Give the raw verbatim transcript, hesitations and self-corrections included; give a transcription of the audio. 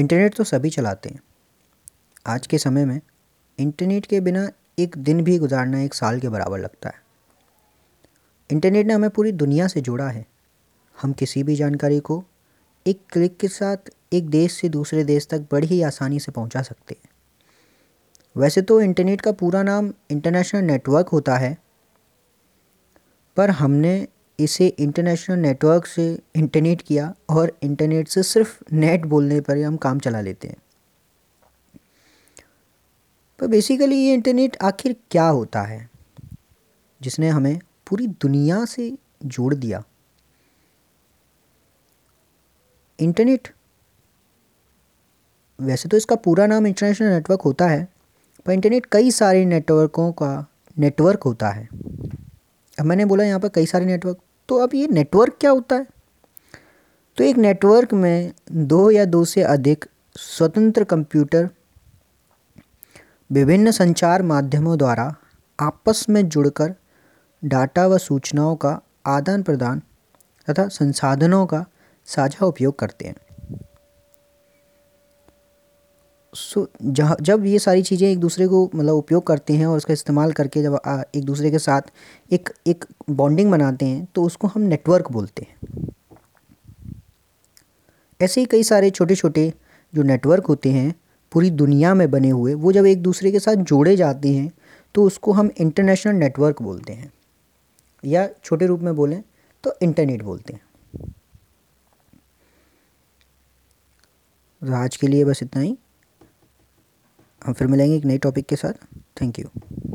Internet तो सभी चलाते हैं। आज के समय में इंटरनेट के बिना एक दिन भी गुजारना एक साल के बराबर लगता है। इंटरनेट ने हमें पूरी दुनिया से जोड़ा है। हम किसी भी जानकारी को एक क्लिक के साथ एक देश से दूसरे देश तक बड़ी ही आसानी से पहुंचा सकते हैं। वैसे तो इंटरनेट का पूरा नाम इंटरनेशनल नेटवर्क होता है, पर हमने इसे इंटरनेशनल नेटवर्क से इंटरनेट किया और इंटरनेट से सिर्फ नेट बोलने पर ही हम काम चला लेते हैं। पर बेसिकली ये इंटरनेट आखिर क्या होता है जिसने हमें पूरी दुनिया से जोड़ दिया? इंटरनेट वैसे तो इसका पूरा नाम इंटरनेशनल नेटवर्क होता है, पर इंटरनेट कई सारे नेटवर्कों का नेटवर्क होता है। अब मैंने बोला यहाँ पर कई सारे नेटवर्क, तो अब ये नेटवर्क क्या होता है? तो एक नेटवर्क में दो या दो से अधिक स्वतंत्र कंप्यूटर विभिन्न संचार माध्यमों द्वारा आपस में जुड़कर डाटा व सूचनाओं का आदान प्रदान तथा संसाधनों का साझा उपयोग करते हैं। सो जहाँ जब ये सारी चीज़ें एक दूसरे को मतलब उपयोग करते हैं और उसका इस्तेमाल करके जब आ, एक दूसरे के साथ एक एक बॉन्डिंग बनाते हैं तो उसको हम नेटवर्क बोलते हैं। ऐसे ही कई सारे छोटे छोटे जो नेटवर्क होते हैं पूरी दुनिया में बने हुए, वो जब एक दूसरे के साथ जोड़े जाते हैं तो उसको हम इंटरनेशनल नेटवर्क बोलते हैं, या छोटे रूप में बोलें तो इंटरनेट बोलते हैं। तो आज के लिए बस इतना ही। हम फिर मिलेंगे एक नए टॉपिक के साथ। Thank you.